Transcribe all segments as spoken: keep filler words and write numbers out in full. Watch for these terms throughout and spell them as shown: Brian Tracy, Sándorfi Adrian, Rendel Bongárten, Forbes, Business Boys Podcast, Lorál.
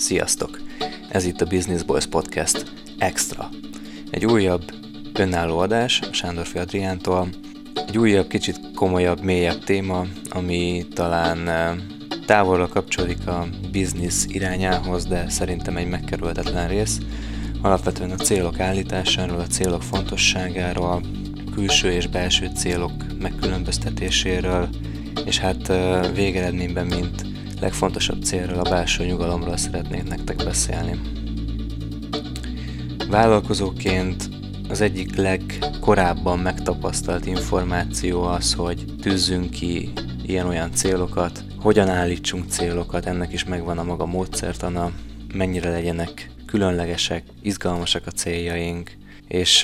Sziasztok! Ez itt a Business Boys Podcast Extra. Egy újabb önálló adás Sándorfi Adriántól. Egy újabb, kicsit komolyabb, mélyebb téma, ami talán távolra kapcsolódik a biznisz irányához, de szerintem egy megkerülhetetlen rész. Alapvetően a célok állításáról, a célok fontosságáról, külső és belső célok megkülönböztetéséről, és hát végeredményben, mint legfontosabb célról, a belső nyugalomról szeretnék nektek beszélni. Vállalkozóként az egyik legkorábban megtapasztalt információ az, hogy tűzzünk ki ilyen-olyan célokat, hogyan állítsunk célokat, ennek is megvan a maga módszertana, mennyire legyenek különlegesek, izgalmasak a céljaink, és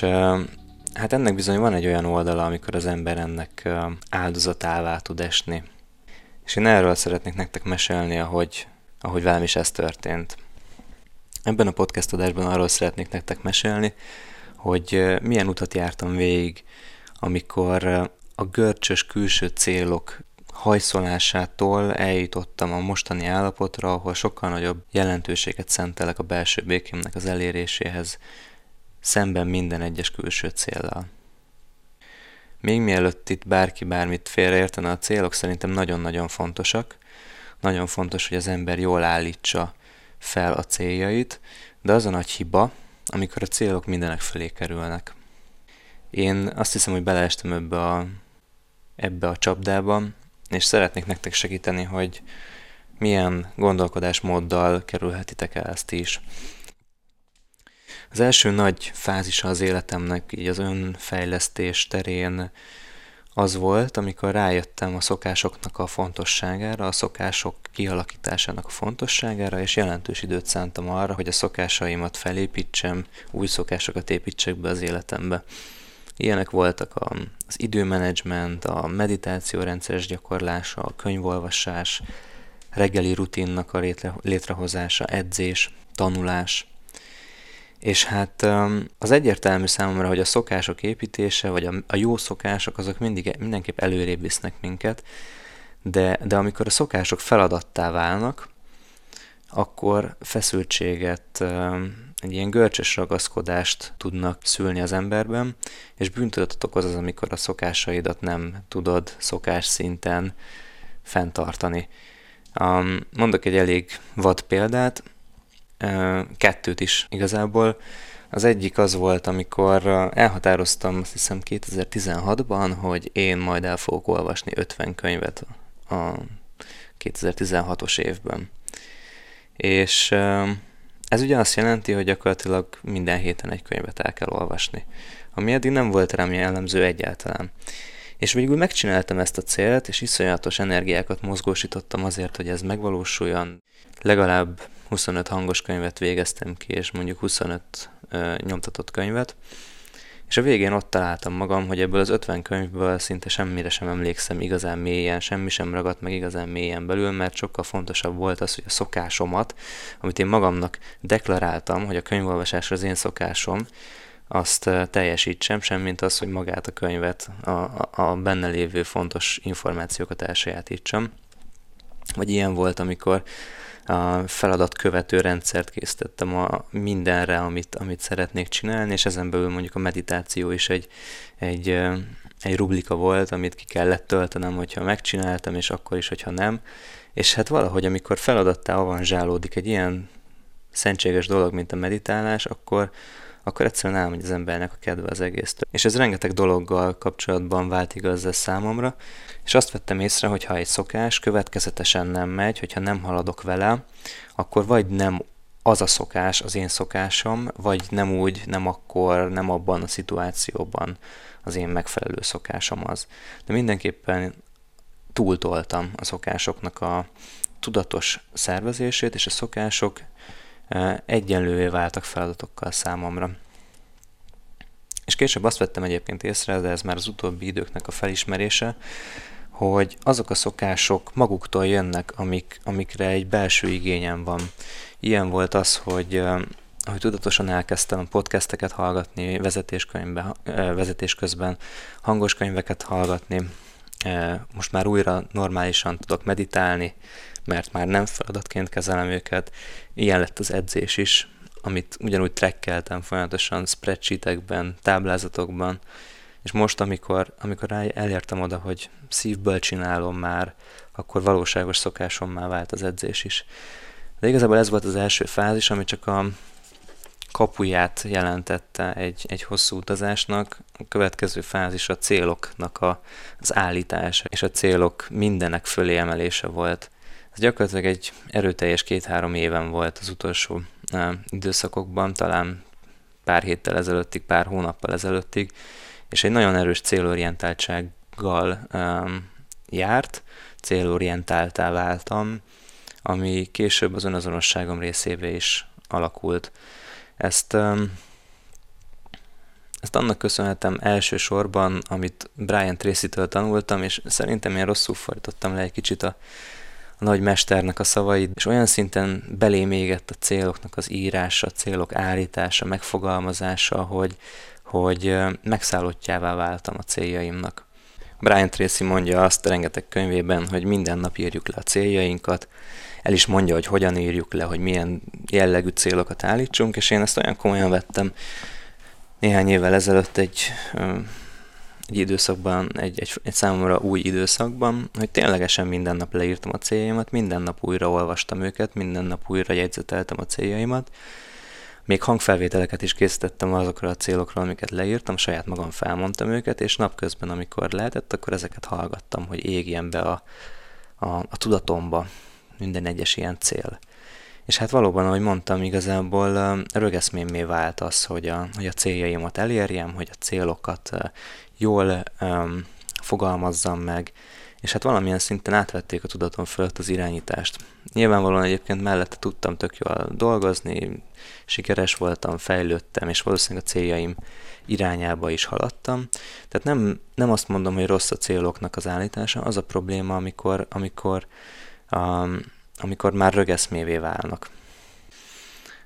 hát ennek bizony van egy olyan oldala, amikor az ember ennek áldozatává tud esni. És én erről szeretnék nektek mesélni, ahogy, ahogy velem is ez történt. Ebben a podcast adásban arról szeretnék nektek mesélni, hogy milyen utat jártam végig, amikor a görcsös külső célok hajszolásától eljutottam a mostani állapotra, ahol sokkal nagyobb jelentőséget szentelek a belső békémnek az eléréséhez, szemben minden egyes külső céllal. Még mielőtt itt bárki bármit félreértene, a célok szerintem nagyon-nagyon fontosak. Nagyon fontos, hogy az ember jól állítsa fel a céljait, de az a nagy hiba, amikor a célok mindenek fölé kerülnek. Én azt hiszem, hogy beleestem ebbe a, ebbe a csapdába, és szeretnék nektek segíteni, hogy milyen gondolkodásmóddal kerülhetitek el ezt is. Az első nagy fázisa az életemnek, így az önfejlesztés terén az volt, amikor rájöttem a szokásoknak a fontosságára, a szokások kialakításának a fontosságára, és jelentős időt szántam arra, hogy a szokásaimat felépítsem, új szokásokat építsek be az életembe. Ilyenek voltak az időmenedzsment, a meditáció rendszeres gyakorlása, a könyvolvasás, reggeli rutinnak a létrehozása, edzés, tanulás. És hát az egyértelmű számomra, hogy a szokások építése, vagy a jó szokások, azok mindig, mindenképp előrébb visznek minket, de, de amikor a szokások feladattá válnak, akkor feszültséget, egy ilyen görcsös ragaszkodást tudnak szülni az emberben, és bűntudatot okoz az, amikor a szokásaidat nem tudod szokás szinten fenntartani. Mondok egy elég vad példát, kettőt is igazából. Az egyik az volt, amikor elhatároztam, azt hiszem kétezer-tizenhatban, hogy én majd el fogok olvasni ötven könyvet a kétezer-tizenhatos évben. És ez ugye azt jelenti, hogy gyakorlatilag minden héten egy könyvet el kell olvasni, ami eddig nem volt rám jellemző egyáltalán. És végül megcsináltam ezt a célt, és iszonyatos energiákat mozgósítottam azért, hogy ez megvalósuljon. Legalább huszonöt hangos könyvet végeztem ki, és mondjuk huszonöt ö, nyomtatott könyvet, és a végén ott találtam magam, hogy ebből az ötven könyvből szinte semmire sem emlékszem igazán mélyen, semmi sem ragadt meg igazán mélyen belül, mert sokkal fontosabb volt az, hogy a szokásomat, amit én magamnak deklaráltam, hogy a könyvolvasásra az én szokásom, azt teljesítsem, semmint az, hogy magát a könyvet, a, a, a benne lévő fontos információkat elsajátítsam. Vagy ilyen volt, amikor a feladatkövető rendszert készítettem a mindenre, amit, amit szeretnék csinálni, és ezen belül mondjuk a meditáció is egy, egy, egy rubrika volt, amit ki kellett töltenem, hogyha megcsináltam, és akkor is, hogyha nem. És hát valahogy, amikor feladattá avanzsálódik egy ilyen szentséges dolog, mint a meditálás, akkor, akkor egyszerűen elmegy az embernek a kedve az egésztől. És ez rengeteg dologgal kapcsolatban vált igaz ez számomra, és azt vettem észre, hogy ha egy szokás következetesen nem megy, hogyha nem haladok vele, akkor vagy nem az a szokás az én szokásom, vagy nem úgy, nem akkor, nem abban a szituációban az én megfelelő szokásom az. De mindenképpen túltoltam a szokásoknak a tudatos szervezését, és a szokások egyenlővé váltak feladatokkal számomra. És később azt vettem egyébként észre, de ez már az utóbbi időknek a felismerése, hogy azok a szokások maguktól jönnek, amik, amikre egy belső igényem van. Ilyen volt az, hogy, hogy tudatosan elkezdtem a podcasteket hallgatni, vezetés közben hangos könyveket hallgatni, most már újra normálisan tudok meditálni, mert már nem feladatként kezelem őket. Ilyen lett az edzés is, amit ugyanúgy trekkeltem folyamatosan spreadsheetekben, táblázatokban, és most, amikor, amikor elértem oda, hogy szívből csinálom már, akkor valóságos szokásommá vált az edzés is. De igazából ez volt az első fázis, ami csak a kapuját jelentette egy, egy hosszú utazásnak. A következő fázis a céloknak a, az állítása, és a célok mindenek fölé emelése volt. Ez gyakorlatilag egy erőteljes két-három éven volt az utolsó uh, időszakokban, talán pár héttel ezelőttig, pár hónappal ezelőttig, és egy nagyon erős célorientáltsággal um, járt, célorientáltá váltam, ami később az önazonosságom részévé is alakult. Ezt, um, ezt annak köszönhetem elsősorban, amit Brian Tracy-től tanultam, és szerintem én rosszul fordítottam le egy kicsit a, a nagy mesternek a szavait, és olyan szinten belém égett a céloknak az írása, a célok állítása, megfogalmazása, hogy, hogy megszállottjává váltam a céljaimnak. Brian Tracy mondja azt rengeteg könyvében, hogy minden nap írjuk le a céljainkat, el is mondja, hogy hogyan írjuk le, hogy milyen jellegű célokat állítsunk, és én ezt olyan komolyan vettem. Néhány évvel ezelőtt egy, egy időszakban, egy, egy, egy számomra új időszakban, hogy ténylegesen minden nap leírtam a céljaimat, minden nap újra olvastam őket, minden nap újra jegyzeteltem a céljaimat, még hangfelvételeket is készítettem azokra a célokról, amiket leírtam, saját magam felmondtam őket, és napközben, amikor lehetett, akkor ezeket hallgattam, hogy égjen be a, a, a tudatomba minden egyes ilyen cél. És hát valóban, ahogy mondtam, igazából rögeszmémmé vált az, hogy a, hogy a céljaimat elérjem, hogy a célokat jól um, fogalmazzam meg, és hát valamilyen szinten átvették a tudatom fölött az irányítást. Nyilvánvalóan egyébként mellette tudtam tök jól dolgozni, sikeres voltam, fejlődtem, és valószínűleg a céljaim irányába is haladtam. Tehát nem, nem azt mondom, hogy rossz a céloknak az állítása, az a probléma, amikor, amikor, um, amikor már rögeszmévé válnak.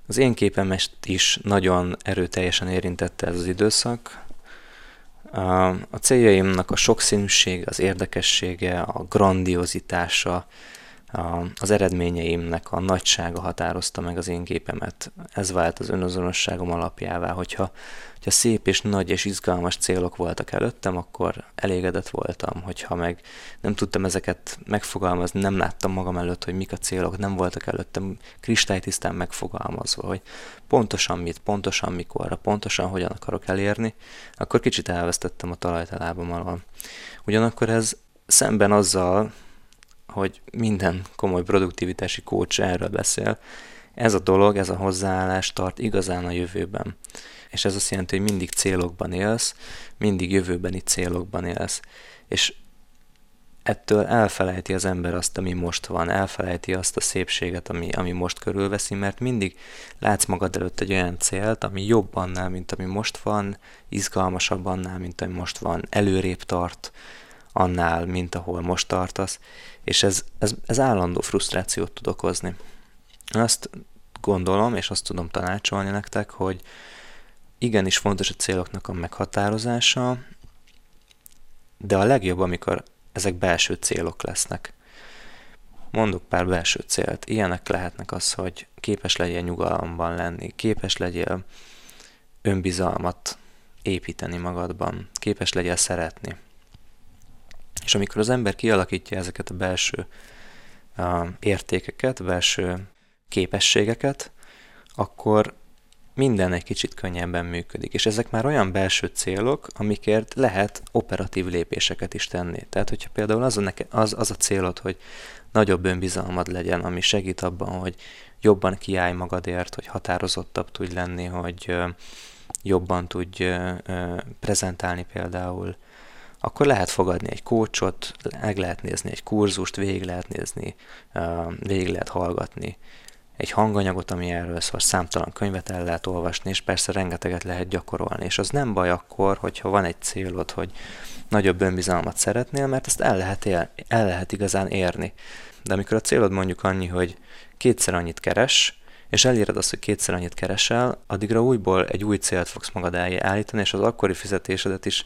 Az én képemet is nagyon erőteljesen érintette ez az időszak. A céljaimnak a sokszínűsége, az érdekessége, a grandiozitása, az eredményeimnek a nagysága határozta meg az én képemet. Ez vált az önazonosságom alapjává, hogyha, hogyha szép és nagy és izgalmas célok voltak előttem, akkor elégedett voltam, hogyha meg nem tudtam ezeket megfogalmazni, nem láttam magam előtt, hogy mik a célok, nem voltak előttem kristálytisztán megfogalmazva, hogy pontosan mit, pontosan mikorra, pontosan hogyan akarok elérni, akkor kicsit elvesztettem a talajt a lábam alól. Ugyanakkor ez szemben azzal, hogy minden komoly produktivitási coach erről beszél, ez a dolog, ez a hozzáállás tart igazán a jövőben. És ez azt jelenti, hogy mindig célokban élsz, mindig jövőbeni célokban élsz. És ettől elfelejti az ember azt, ami most van, elfelejti azt a szépséget, ami, ami most körülveszi, mert mindig látsz magad előtt egy olyan célt, ami jobb annál, mint ami most van, izgalmasabb annál, mint ami most van, előrébb tart annál, mint ahol most tartasz, és ez, ez, ez állandó frusztrációt tud okozni. Azt gondolom, és azt tudom tanácsolni nektek, hogy igenis fontos a céloknak a meghatározása, de a legjobb, amikor ezek belső célok lesznek. Mondok pár belső célt. Ilyenek lehetnek az, hogy képes legyél nyugalomban lenni, képes legyél önbizalmat építeni magadban, képes legyél szeretni. És amikor az ember kialakítja ezeket a belső uh, értékeket, belső képességeket, akkor minden egy kicsit könnyebben működik. És ezek már olyan belső célok, amikért lehet operatív lépéseket is tenni. Tehát, hogyha például az a, neke, az, az a célod, hogy nagyobb önbizalmad legyen, ami segít abban, hogy jobban kiállj magadért, hogy határozottabb tudj lenni, hogy uh, jobban tudj uh, uh, prezentálni például, akkor lehet fogadni egy coachot, meg lehet nézni egy kurzust, végig lehet nézni, végig lehet hallgatni egy hanganyagot, ami erről szól, számtalan könyvet el lehet olvasni, és persze rengeteget lehet gyakorolni. És az nem baj akkor, hogyha van egy célod, hogy nagyobb önbizalmat szeretnél, mert ezt el lehet, él, el lehet igazán érni. De amikor a célod mondjuk annyi, hogy kétszer annyit keres, és eléred azt, hogy kétszer annyit keresel, addigra újból egy új célt fogsz magad elé állítani, és az akkori fizetésedet is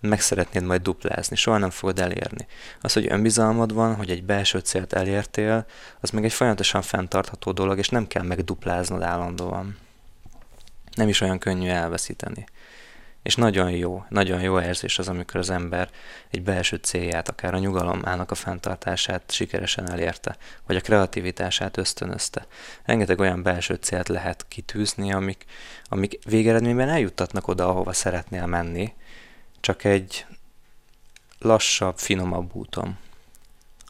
meg szeretnéd majd duplázni, soha nem fogod elérni. Az, hogy önbizalmad van, hogy egy belső célt elértél, az meg egy folyamatosan fenntartható dolog, és nem kell megdupláznod állandóan. Nem is olyan könnyű elveszíteni. És nagyon jó, nagyon jó érzés az, amikor az ember egy belső célját, akár a nyugalomának a fenntartását sikeresen elérte, vagy a kreativitását ösztönözte. Rengeteg olyan belső célt lehet kitűzni, amik, amik végeredményben eljuttatnak oda, ahova szeretnél menni, csak egy lassabb, finomabb úton.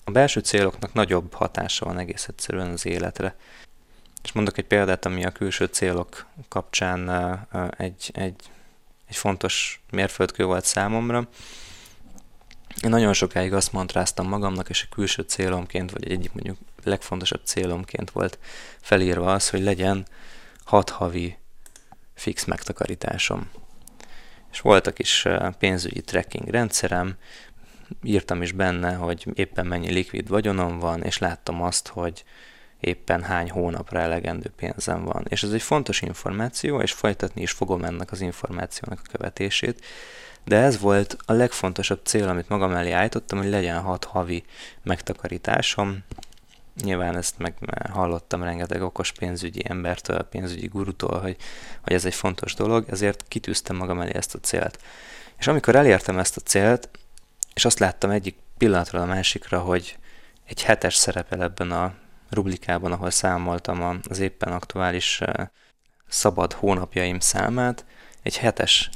A belső céloknak nagyobb hatása van egész egyszerűen az életre. És mondok egy példát, ami a külső célok kapcsán egy... egy Egy fontos mérföldkő volt számomra. Én nagyon sokáig azt mantráztam magamnak, és a külső célomként, vagy egyik mondjuk legfontosabb célomként volt felírva az, hogy legyen hat havi fix megtakarításom. És voltak is pénzügyi tracking rendszerem, írtam is benne, hogy éppen mennyi likvid vagyonom van, és láttam azt, hogy éppen hány hónapra elegendő pénzem van. És ez egy fontos információ, és folytatni is fogom ennek az információnak a követését, de ez volt a legfontosabb cél, amit magam elé állítottam, hogy legyen hat havi megtakarításom. Nyilván ezt meg hallottam rengeteg okos pénzügyi embertől, pénzügyi gurutól, hogy, hogy ez egy fontos dolog, ezért kitűztem magam elé ezt a célt. És amikor elértem ezt a célt, és azt láttam egyik pillanatról a másikra, hogy egy hetes szerepel ebben a rubrikában, ahol számoltam az éppen aktuális szabad hónapjaim számát, egy hetes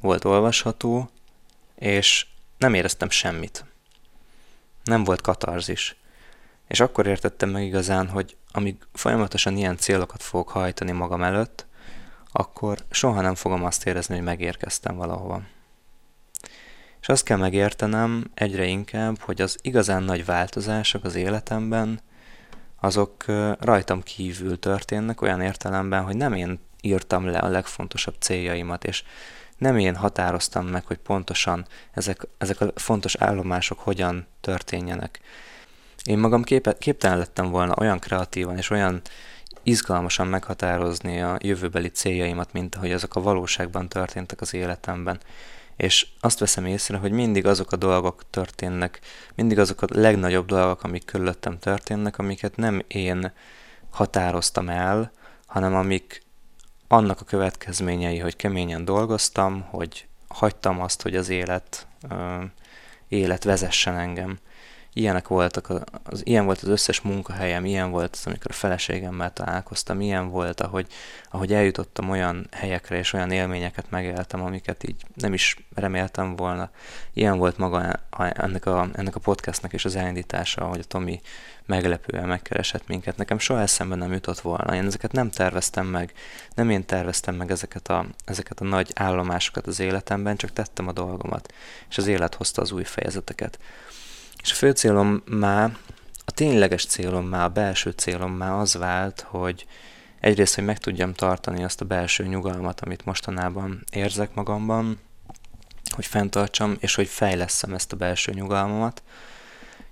volt olvasható, és nem éreztem semmit. Nem volt katarzis. És akkor értettem meg igazán, hogy amíg folyamatosan ilyen célokat fogok hajtani magam előtt, akkor soha nem fogom azt érezni, hogy megérkeztem valahova. És azt kell megértenem egyre inkább, hogy az igazán nagy változások az életemben azok rajtam kívül történnek olyan értelemben, hogy nem én írtam le a legfontosabb céljaimat, és nem én határoztam meg, hogy pontosan ezek, ezek a fontos állomások hogyan történjenek. Én magam képe, képtelen lettem volna olyan kreatívan és olyan izgalmasan meghatározni a jövőbeli céljaimat, mint ahogy azok a valóságban történtek az életemben. És azt veszem észre, hogy mindig azok a dolgok történnek, mindig azok a legnagyobb dolgok, amik körülöttem történnek, amiket nem én határoztam el, hanem amik annak a következményei, hogy keményen dolgoztam, hogy hagytam azt, hogy az élet, ö, élet vezessen engem. Ilyenek voltak, az, az, ilyen volt az összes munkahelyem, ilyen volt az, amikor a feleségemmel találkoztam, ilyen volt, ahogy, ahogy eljutottam olyan helyekre, és olyan élményeket megéltem, amiket így nem is reméltem volna. Ilyen volt maga ennek a, ennek a podcastnak is az elindítása, ahogy a Tomi meglepően megkeresett minket. Nekem soha eszembe nem jutott volna. Én ezeket nem terveztem meg, nem én terveztem meg ezeket a, ezeket a nagy állomásokat az életemben, csak tettem a dolgomat, és az élet hozta az új fejezeteket. És a fő célom már, a tényleges célom már, a belső célom már az vált, hogy egyrészt, hogy meg tudjam tartani azt a belső nyugalmat, amit mostanában érzek magamban, hogy fenntartsam, és hogy fejlesszem ezt a belső nyugalmamat,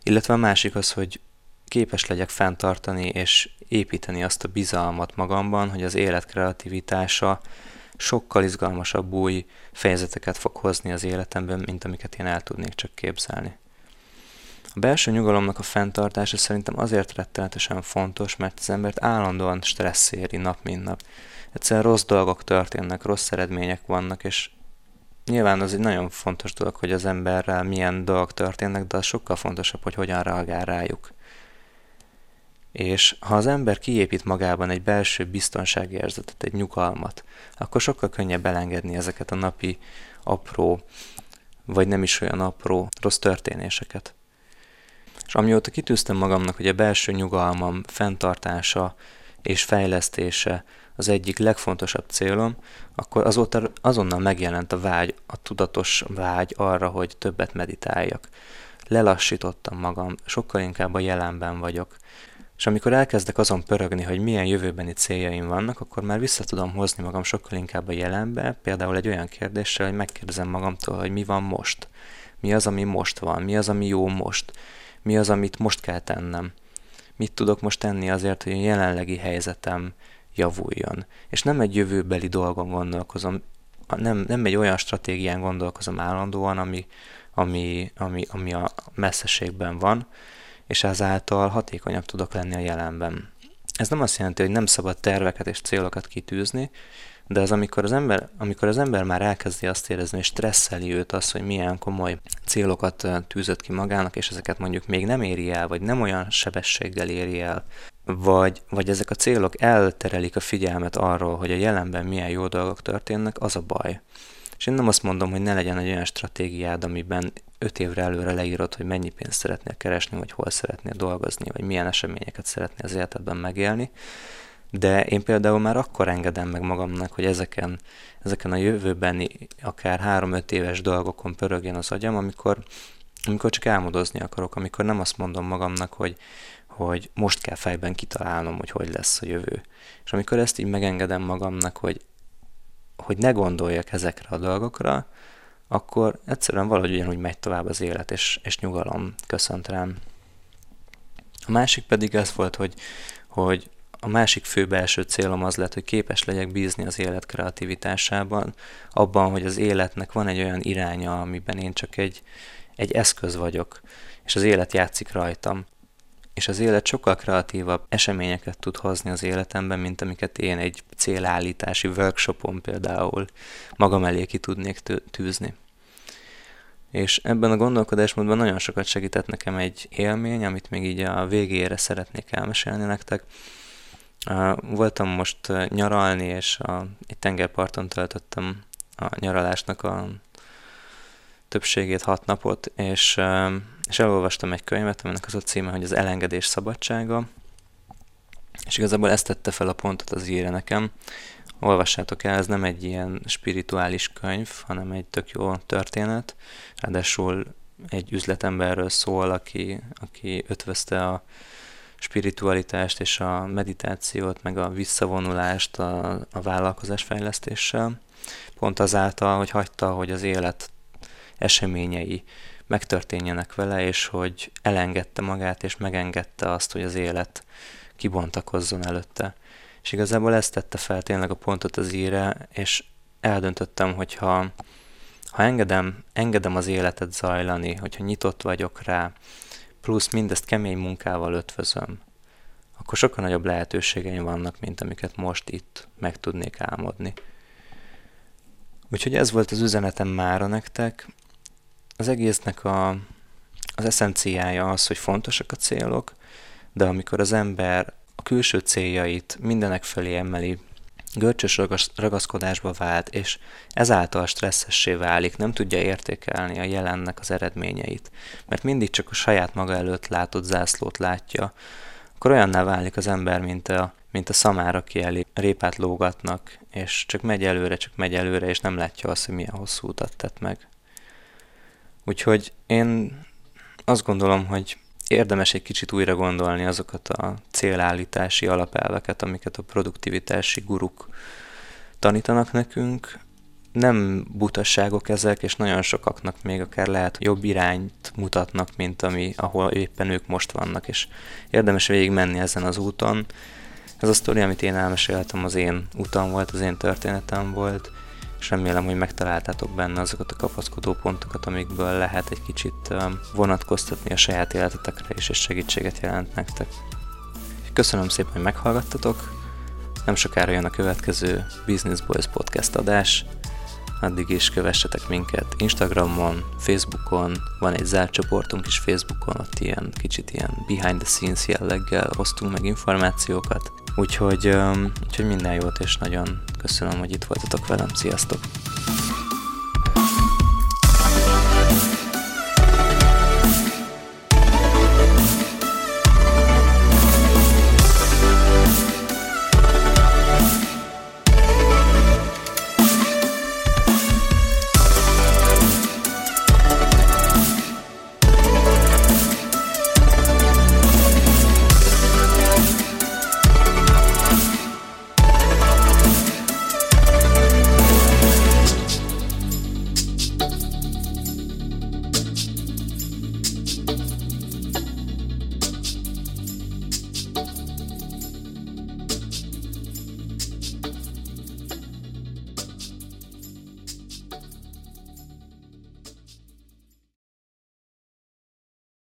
illetve a másik az, hogy képes legyek fenntartani és építeni azt a bizalmat magamban, hogy az élet kreativitása sokkal izgalmasabb új fejezeteket fog hozni az életemben, mint amiket én el tudnék csak képzelni. A belső nyugalomnak a fenntartása szerintem azért rettenetesen fontos, mert az embert állandóan stressz éri nap mint nap. Egyszerűen rossz dolgok történnek, rossz eredmények vannak, és nyilván az egy nagyon fontos dolog, hogy az emberrel milyen dolgok történnek, de az sokkal fontosabb, hogy hogyan reagál rájuk. És ha az ember kiépít magában egy belső biztonságérzetet, egy nyugalmat, akkor sokkal könnyebb elengedni ezeket a napi apró, vagy nem is olyan apró rossz történéseket. És amióta kitűztem magamnak, hogy a belső nyugalmam fenntartása és fejlesztése az egyik legfontosabb célom, akkor azóta azonnal megjelent a vágy, a tudatos vágy arra, hogy többet meditáljak. Lelassítottam magam, sokkal inkább a jelenben vagyok. És amikor elkezdek azon pörögni, hogy milyen jövőbeni céljaim vannak, akkor már vissza tudom hozni magam sokkal inkább a jelenbe, például egy olyan kérdéssel, hogy megkérdezem magamtól, hogy mi van most, mi az, ami most van, mi az, ami jó most, mi az, amit most kell tennem? Mit tudok most tenni azért, hogy a jelenlegi helyzetem javuljon? És nem egy jövőbeli dolgon gondolkozom, nem, nem egy olyan stratégián gondolkozom állandóan, ami, ami, ami, ami a messzeségben van, és ezáltal hatékonyabb tudok lenni a jelenben. Ez nem azt jelenti, hogy nem szabad terveket és célokat kitűzni, de az, amikor az ember, amikor az ember már elkezdi azt érezni, és stresszeli őt az, hogy milyen komoly célokat tűzött ki magának, és ezeket mondjuk még nem éri el, vagy nem olyan sebességgel éri el, vagy, vagy ezek a célok elterelik a figyelmet arról, hogy a jelenben milyen jó dolgok történnek, az a baj. És én nem azt mondom, hogy ne legyen egy olyan stratégiád, amiben öt évre előre leírod, hogy mennyi pénzt szeretnél keresni, vagy hol szeretnél dolgozni, vagy milyen eseményeket szeretnél az életedben megélni, de én például már akkor engedem meg magamnak, hogy ezeken, ezeken a jövőbeni akár három-öt éves dolgokon pörögjön az agyam, amikor, amikor csak álmodozni akarok, amikor nem azt mondom magamnak, hogy, hogy most kell fejben kitalálnom, hogy hogy lesz a jövő. És amikor ezt így megengedem magamnak, hogy, hogy ne gondoljak ezekre a dolgokra, akkor egyszerűen valahogy ugyanúgy megy tovább az élet, és, és nyugalom köszönt rám. A másik pedig az volt, hogy, hogy a másik fő belső célom az lett, hogy képes legyek bízni az élet kreativitásában, abban, hogy az életnek van egy olyan iránya, amiben én csak egy, egy eszköz vagyok, és az élet játszik rajtam. És az élet sokkal kreatívabb eseményeket tud hozni az életemben, mint amiket én egy célállítási workshopon például magam elé ki tudnék tűzni. És ebben a gondolkodásmódban nagyon sokat segített nekem egy élmény, amit még így a végére szeretnék elmesélni nektek. Voltam most nyaralni, és a, egy tengerparton töltöttem a nyaralásnak a többségét, hat napot, és, és elolvastam egy könyvet, aminek az a címe, hogy az elengedés szabadsága, és igazából ezt tette fel a pontot az íre nekem. Olvassátok el, ez nem egy ilyen spirituális könyv, hanem egy tök jó történet, ráadásul egy üzletemberről szól, aki, aki ötvözte a spiritualitást és a meditációt, meg a visszavonulást a, a vállalkozásfejlesztéssel, pont azáltal, hogy hagyta, hogy az élet eseményei megtörténjenek vele, és hogy elengedte magát, és megengedte azt, hogy az élet kibontakozzon előtte. És igazából ezt tette fel tényleg a pontot az íre, és eldöntöttem, hogy ha, ha engedem, engedem az életet zajlani, hogyha nyitott vagyok rá, plusz mindezt kemény munkával ötvözöm, akkor sokkal nagyobb lehetőségeim vannak, mint amiket most itt meg tudnék álmodni. Úgyhogy ez volt az üzenetem mára nektek. Az egésznek a, az eszenciája az, hogy fontosak a célok, de amikor az ember a külső céljait mindenek felé emeli, görcsös ragaszkodásba vált, és ezáltal stresszessé válik, nem tudja értékelni a jelennek az eredményeit, mert mindig csak a saját maga előtt látott zászlót látja, akkor olyanná válik az ember, mint a, mint a szamár, aki elé répát lógatnak, és csak megy előre, csak megy előre, és nem látja azt, hogy milyen hosszú utat tett meg. Úgyhogy én azt gondolom, hogy érdemes egy kicsit újra gondolni azokat a célállítási alapelveket, amiket a produktivitási guruk tanítanak nekünk. Nem butasságok ezek, és nagyon sokaknak még akár lehet, hogy jobb irányt mutatnak, mint ami, ahol éppen ők most vannak, és érdemes végigmenni ezen az úton. Ez a sztori, amit én elmeséltem, az én utam volt, az én történetem volt, és remélem, hogy megtaláltátok benne azokat a kapaszkodó pontokat, amikből lehet egy kicsit vonatkoztatni a saját életetekre is, és segítséget jelent nektek. Köszönöm szépen, hogy meghallgattatok, nem sokára jön a következő Business Boys Podcast adás, addig is kövessetek minket Instagramon, Facebookon, van egy zárt csoportunk is Facebookon, ott ilyen, kicsit ilyen behind the scenes jelleggel osztunk meg információkat, úgyhogy, úgyhogy minden jót, és nagyon köszönöm, hogy itt voltatok velem, sziasztok!